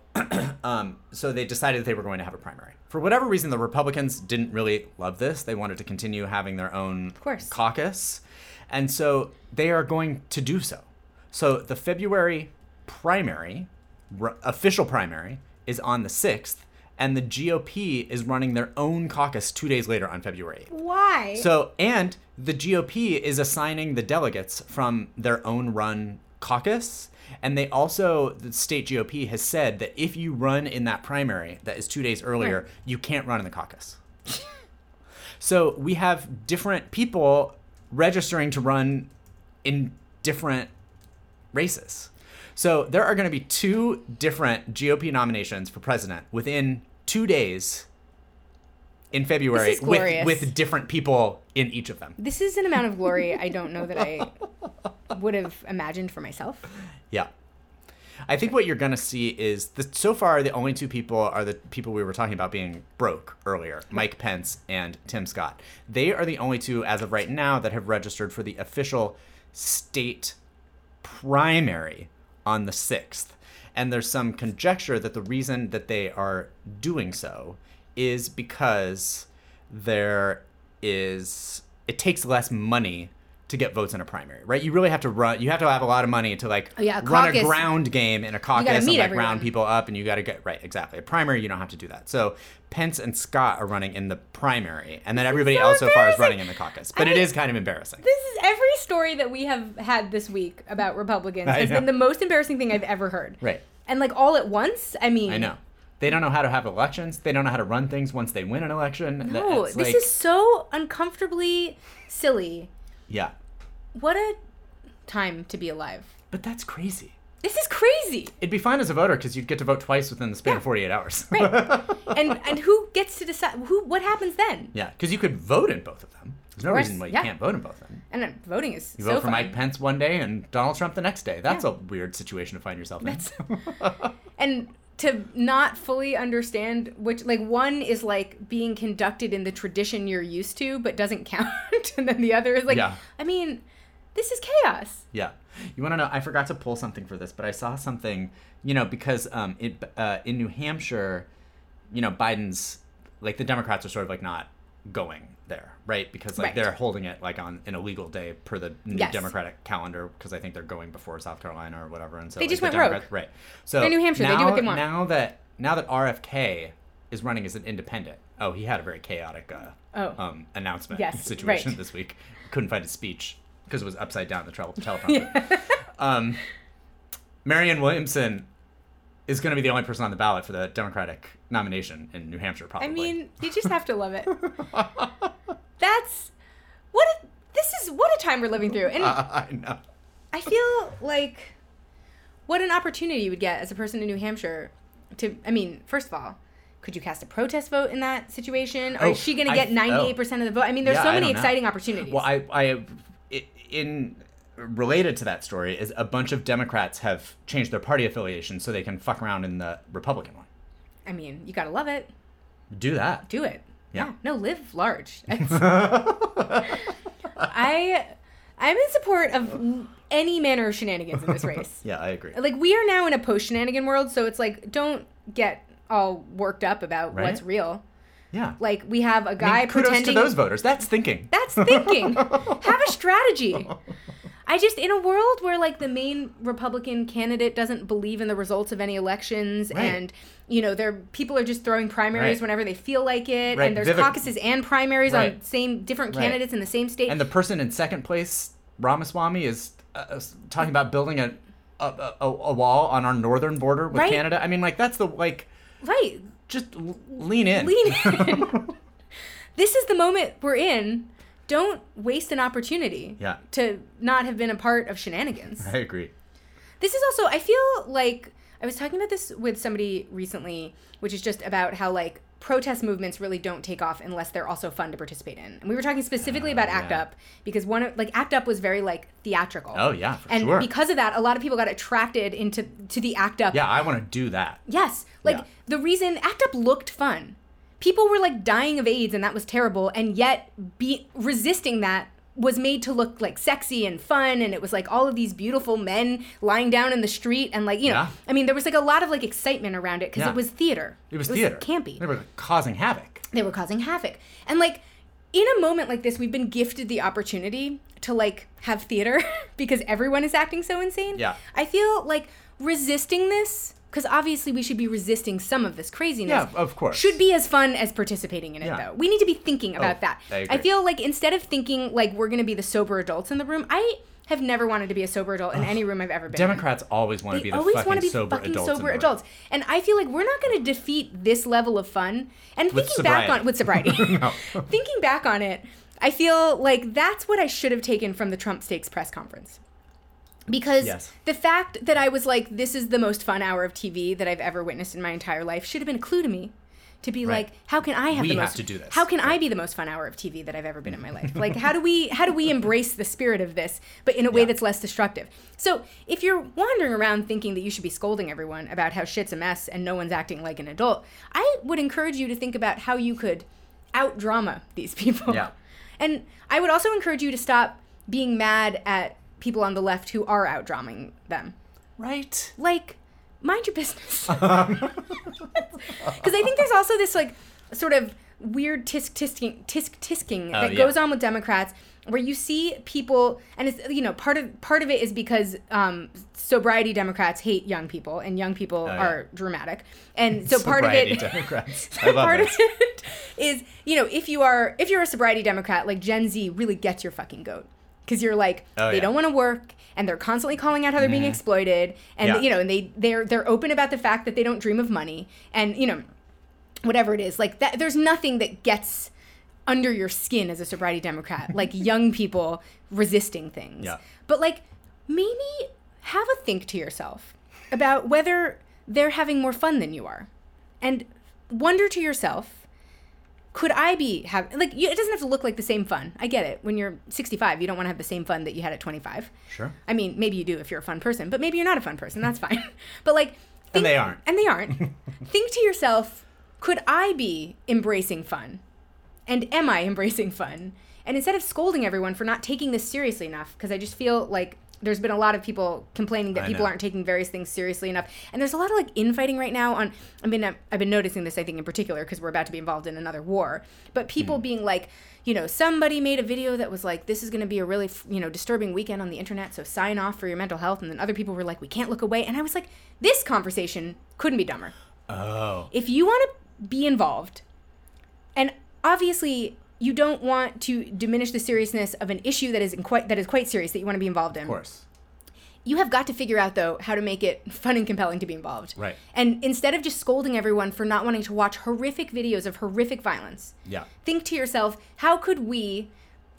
so they decided that they were going to have a primary. For whatever reason, the Republicans didn't really love this. They wanted to continue having their own caucus. And so they are going to do so. So the February primary, official primary, is on the 6th. And the GOP is running their own caucus 2 days later on February 8th. Why? So, and the GOP is assigning the delegates from their own run caucus. And they also, the state GOP has said that if you run in that primary that is 2 days earlier, you can't run in the caucus. So we have different people registering to run in different races. So there are going to be two different GOP nominations for president within 2 days in February with different people in each of them. This is an amount of glory I don't know that I would have imagined for myself. Yeah. I think what you're going to see is that so far the only two people are the people we were talking about being broke earlier, Mike Pence and Tim Scott. They are the only two as of right now that have registered for the official state primary on the 6th. And there's some conjecture that the reason that they are doing so is because it takes less money to get votes in a primary, right? You really have to have a lot of money to like run a ground game in a caucus and like round people up, and you got to get exactly. A primary, you don't have to do that. So Pence and Scott are running in the primary, and then everybody else so far is running in the caucus. But it is kind of embarrassing. This is every story that we have had this week about Republicans has been the most embarrassing thing I've ever heard. Right. And like all at once, I mean. I know. They don't know how to have elections. They don't know how to run things once they win an election. No, this is so uncomfortably silly. Yeah. What a time to be alive. But that's crazy. This is crazy. It'd be fine as a voter because you'd get to vote twice within the span of 48 hours. Right. And who gets to decide? What happens then? Yeah, because you could vote in both of them. There's no reason why you can't vote in both of them. And voting is so fun. You vote for Mike Pence one day and Donald Trump the next day. That's a weird situation to find yourself in. And to not fully understand which, like, one is like being conducted in the tradition you're used to but doesn't count, and then the other is like, I mean, this is chaos. Yeah. You want to know, I forgot to pull something for this, but I saw something, you know, because in New Hampshire, you know, Biden's, like, the Democrats are sort of like not going there, right? Because like they're holding it like on an illegal day per the new Democratic calendar, because I think they're going before South Carolina or whatever, and so they just went rogue. Right. So in New Hampshire, they do what they want. Now that RFK is running as an independent, he had a very chaotic announcement situation this week. Couldn't find his speech because it was upside down the teleprompter. Marianne Williamson is going to be the only person on the ballot for the Democratic nomination in New Hampshire, probably. I mean, you just have to love it. That's What a time we're living through. And I know. I feel like what an opportunity you would get as a person in New Hampshire to, I mean, first of all, could you cast a protest vote in that situation? Or is she going to get 98% of the vote? I mean, there's so many exciting opportunities. Well, related to that story is a bunch of Democrats have changed their party affiliation so they can fuck around in the Republican one. I mean, you gotta love it. Do that. Do it. Yeah. No, live large. I'm in support of any manner of shenanigans in this race. Yeah, I agree. Like, we are now in a post-shenanigan world, so it's like, don't get all worked up about what's real. Yeah. Like, we have a guy pretending... Kudos to those voters. That's thinking. That's thinking. Have a strategy. I just, in a world where, like, the main Republican candidate doesn't believe in the results of any elections, and, you know, people are just throwing primaries whenever they feel like it, and there's caucuses and primaries on different candidates in the same state. And the person in second place, Ramaswamy, is talking about building a wall on our northern border with Canada. I mean, like, that's the, like... Right. Just lean in. Lean in. This is the moment we're in. Don't waste an opportunity to not have been a part of shenanigans. I agree. This is also, I feel like, I was talking about this with somebody recently, which is just about how, like, protest movements really don't take off unless they're also fun to participate in. And we were talking specifically about ACT UP, because ACT UP was very, like, theatrical. Oh, yeah, for sure. And because of that, a lot of people got attracted to the ACT UP. Yeah, I want to do that. Yes. Like, the reason ACT UP looked fun. People were, like, dying of AIDS, and that was terrible, and yet resisting that was made to look, like, sexy and fun, and it was, like, all of these beautiful men lying down in the street, and, like, you know, I mean, there was, like, a lot of, like, excitement around it, because it was theater. It was theater. Campy. They were causing havoc. And, like, in a moment like this, we've been gifted the opportunity to, like, have theater, because everyone is acting so insane. Yeah. I feel like resisting this... Because obviously we should be resisting some of this craziness. Yeah, of course. Should be as fun as participating in it, though. We need to be thinking about that. I feel like instead of thinking like we're going to be the sober adults in the room, I have never wanted to be a sober adult in any room I've ever been in. Democrats always want to be the fucking sober adults. And I feel like we're not going to defeat this level of fun. And thinking back on it with sobriety. Thinking back on it, I feel like that's what I should have taken from the Trump Stakes press conference. Because the fact that I was like, this is the most fun hour of TV that I've ever witnessed in my entire life should have been a clue to me to be like, how can I I be the most fun hour of TV that I've ever been in my life? Like, how do we embrace the spirit of this, but in a way that's less destructive? So if you're wandering around thinking that you should be scolding everyone about how shit's a mess and no one's acting like an adult, I would encourage you to think about how you could out-drama these people. Yeah. And I would also encourage you to stop being mad at people on the left who are outdramming them. Right. Like, mind your business. Because I think there's also this, like, sort of weird tisk-tisking that goes on with Democrats where you see people, and it's, you know, part of it is because sobriety Democrats hate young people, and young people are dramatic. And so part of it... Sobriety Democrats. I love part this. Of it is, you know, if you're a sobriety Democrat, like, Gen Z really gets your fucking goat. Because you're like, they don't want to work, and they're constantly calling out how they're being exploited, and you know, and they're open about the fact that they don't dream of money, and you know, whatever it is, like that. There's nothing that gets under your skin as a sobriety Democrat, like young people resisting things. Yeah. But like, maybe have a think to yourself about whether they're having more fun than you are, and wonder to yourself. Could I be having, like, it doesn't have to look like the same fun. I get it. When you're 65, you don't want to have the same fun that you had at 25. Sure. I mean, maybe you do if you're a fun person, but maybe you're not a fun person. That's fine. But, like, And they aren't. Think to yourself, could I be embracing fun? And am I embracing fun? And instead of scolding everyone for not taking this seriously enough, because I just feel like there's been a lot of people complaining that people aren't taking various things seriously enough. And there's a lot of, like, infighting right now on, I mean, I've been noticing this, I think, in particular, because we're about to be involved in another war. But people being like, you know, somebody made a video that was like, this is going to be a really, you know, disturbing weekend on the internet, so sign off for your mental health. And then other people were like, we can't look away. And I was like, this conversation couldn't be dumber. Oh. If you want to be involved, and obviously... You don't want to diminish the seriousness of an issue that is quite serious that you want to be involved in. Of course. You have got to figure out, though, how to make it fun and compelling to be involved. Right. And instead of just scolding everyone for not wanting to watch horrific videos of horrific violence, think to yourself, how could we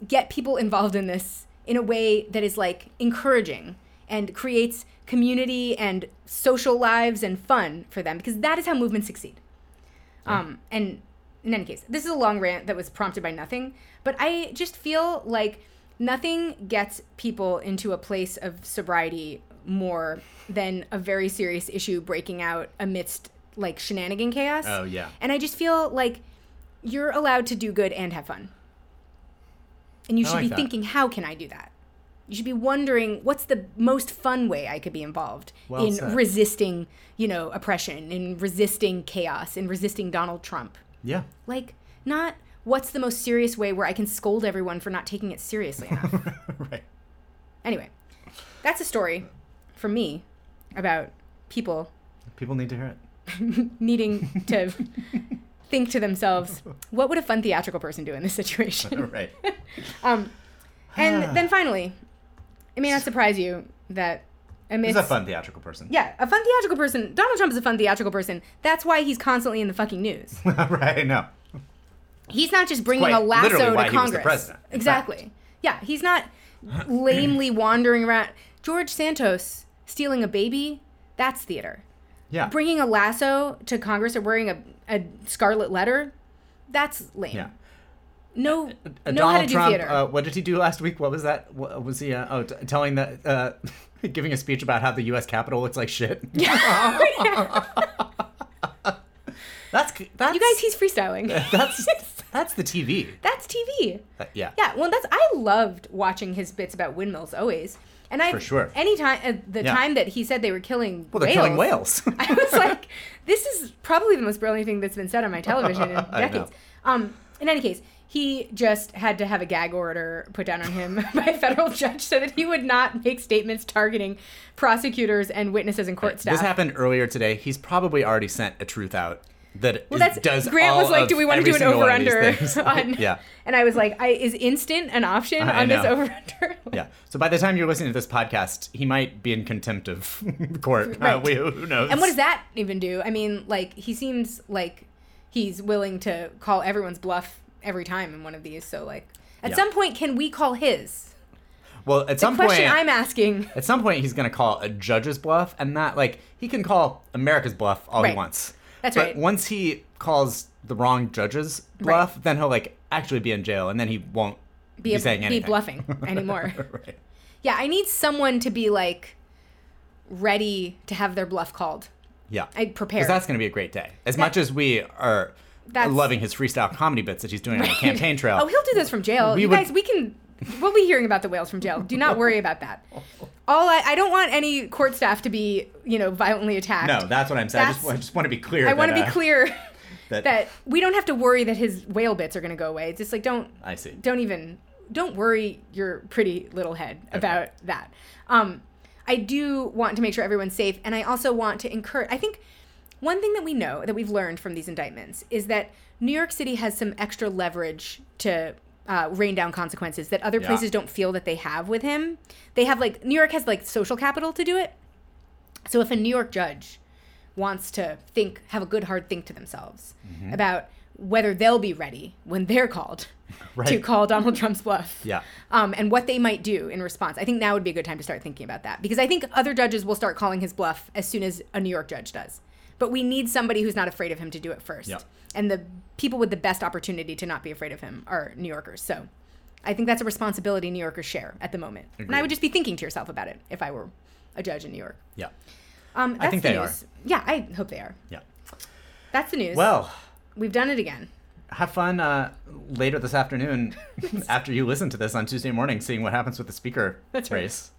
get people involved in this in a way that is like encouraging and creates community and social lives and fun for them, because that is how movements succeed. Yeah. And in any case, this is a long rant that was prompted by nothing, but I just feel like nothing gets people into a place of sobriety more than a very serious issue breaking out amidst like shenanigan chaos. Oh, yeah. And I just feel like you're allowed to do good and have fun. And you should be thinking, how can I do that? You should be wondering, what's the most fun way I could be involved in resisting, you know, oppression, in resisting chaos, in resisting Donald Trump? Yeah. Like, not what's the most serious way where I can scold everyone for not taking it seriously enough. Right. Anyway, that's a story from me about people. People need to hear it. Needing to think to themselves, what would a fun theatrical person do in this situation? Right. And then finally, it may not surprise you that amidst... He's a fun theatrical person. Yeah, a fun theatrical person. Donald Trump is a fun theatrical person. That's why he's constantly in the fucking news. Right, no. He's not just bringing a lasso to Congress. He was the president. Exactly. Fact. Yeah, he's not lamely wandering around. George Santos stealing a baby, that's theater. Yeah. Bringing a lasso to Congress or wearing a scarlet letter, that's lame. Yeah. No, know how to do theater. What did he do last week? What was that? What, was he telling that, giving a speech about how the U.S. Capitol looks like shit? Yeah. That's you guys. He's freestyling. That's the TV. That's TV. Yeah. Well, I loved watching his bits about windmills always. And I, for sure, any time time that he said they were killing whales, killing whales. I was like, this is probably the most brilliant thing that's been said on my television in decades. In any case. He just had to have a gag order put down on him by a federal judge so that he would not make statements targeting prosecutors and witnesses and court staff. This happened earlier today. He's probably already sent a truth out that does all of Grant was like, do we want to do an over-under on... Yeah. And I was like, is instant an option on this over-under? Yeah. So by the time you're listening to this podcast, he might be in contempt of court. Right. Who knows? And what does that even do? I mean, like, he seems like he's willing to call everyone's bluff every time in one of these, so like at some point, can we call his? Well, at some point, the question I'm asking. At some point, he's going to call a judge's bluff, and that like he can call America's bluff all he wants. That's right. But once he calls the wrong judge's bluff, then he'll like actually be in jail, and then he won't be saying anything. Be bluffing anymore. Right. Yeah, I need someone to be like ready to have their bluff called. Yeah, I prepare. Because that's going to be a great day. As much as we are. That's loving his freestyle comedy bits that he's doing on the campaign trail. Oh, he'll do this from jail. We'll be hearing about the whales from jail. Do not worry about that. I don't want any court staff to be, violently attacked. No, that's what I'm saying. I just want to be clear. I want to be clear that we don't have to worry that his whale bits are going to go away. It's just like, don't worry your pretty little head about that. I do want to make sure everyone's safe. And I also want to encourage, I think, one thing that we know, that we've learned from these indictments, is that New York City has some extra leverage to rain down consequences that other places don't feel that they have with him. They have, like, New York has, like, social capital to do it. So if a New York judge wants to have a good hard think to themselves about whether they'll be ready when they're called to call Donald Trump's bluff and what they might do in response, I think now would be a good time to start thinking about that. Because I think other judges will start calling his bluff as soon as a New York judge does. But we need somebody who's not afraid of him to do it first. Yep. And the people with the best opportunity to not be afraid of him are New Yorkers. So I think that's a responsibility New Yorkers share at the moment. Agreed. And I would just be thinking to yourself about it if I were a judge in New York. Yeah. I think they are. Yeah, I hope they are. Yeah. That's the news. Well. We've done it again. Have fun later this afternoon after you listen to this on Tuesday morning, seeing what happens with the speaker race.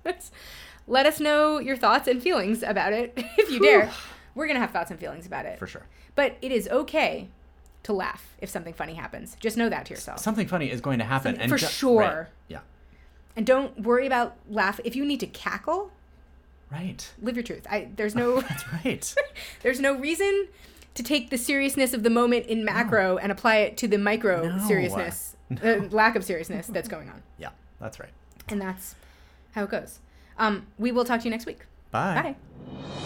Let us know your thoughts and feelings about it if you dare. We're going to have thoughts and feelings about it. For sure. But it is okay to laugh if something funny happens. Just know that to yourself. Something funny is going to happen. And sure. Right. Yeah. And don't worry about laugh. If you need to cackle. Right. Live your truth. There's no. That's right. There's no reason to take the seriousness of the moment in macro and apply it to the micro seriousness. Lack of seriousness that's going on. Yeah. That's right. And that's how it goes. We will talk to you next week. Bye. Bye.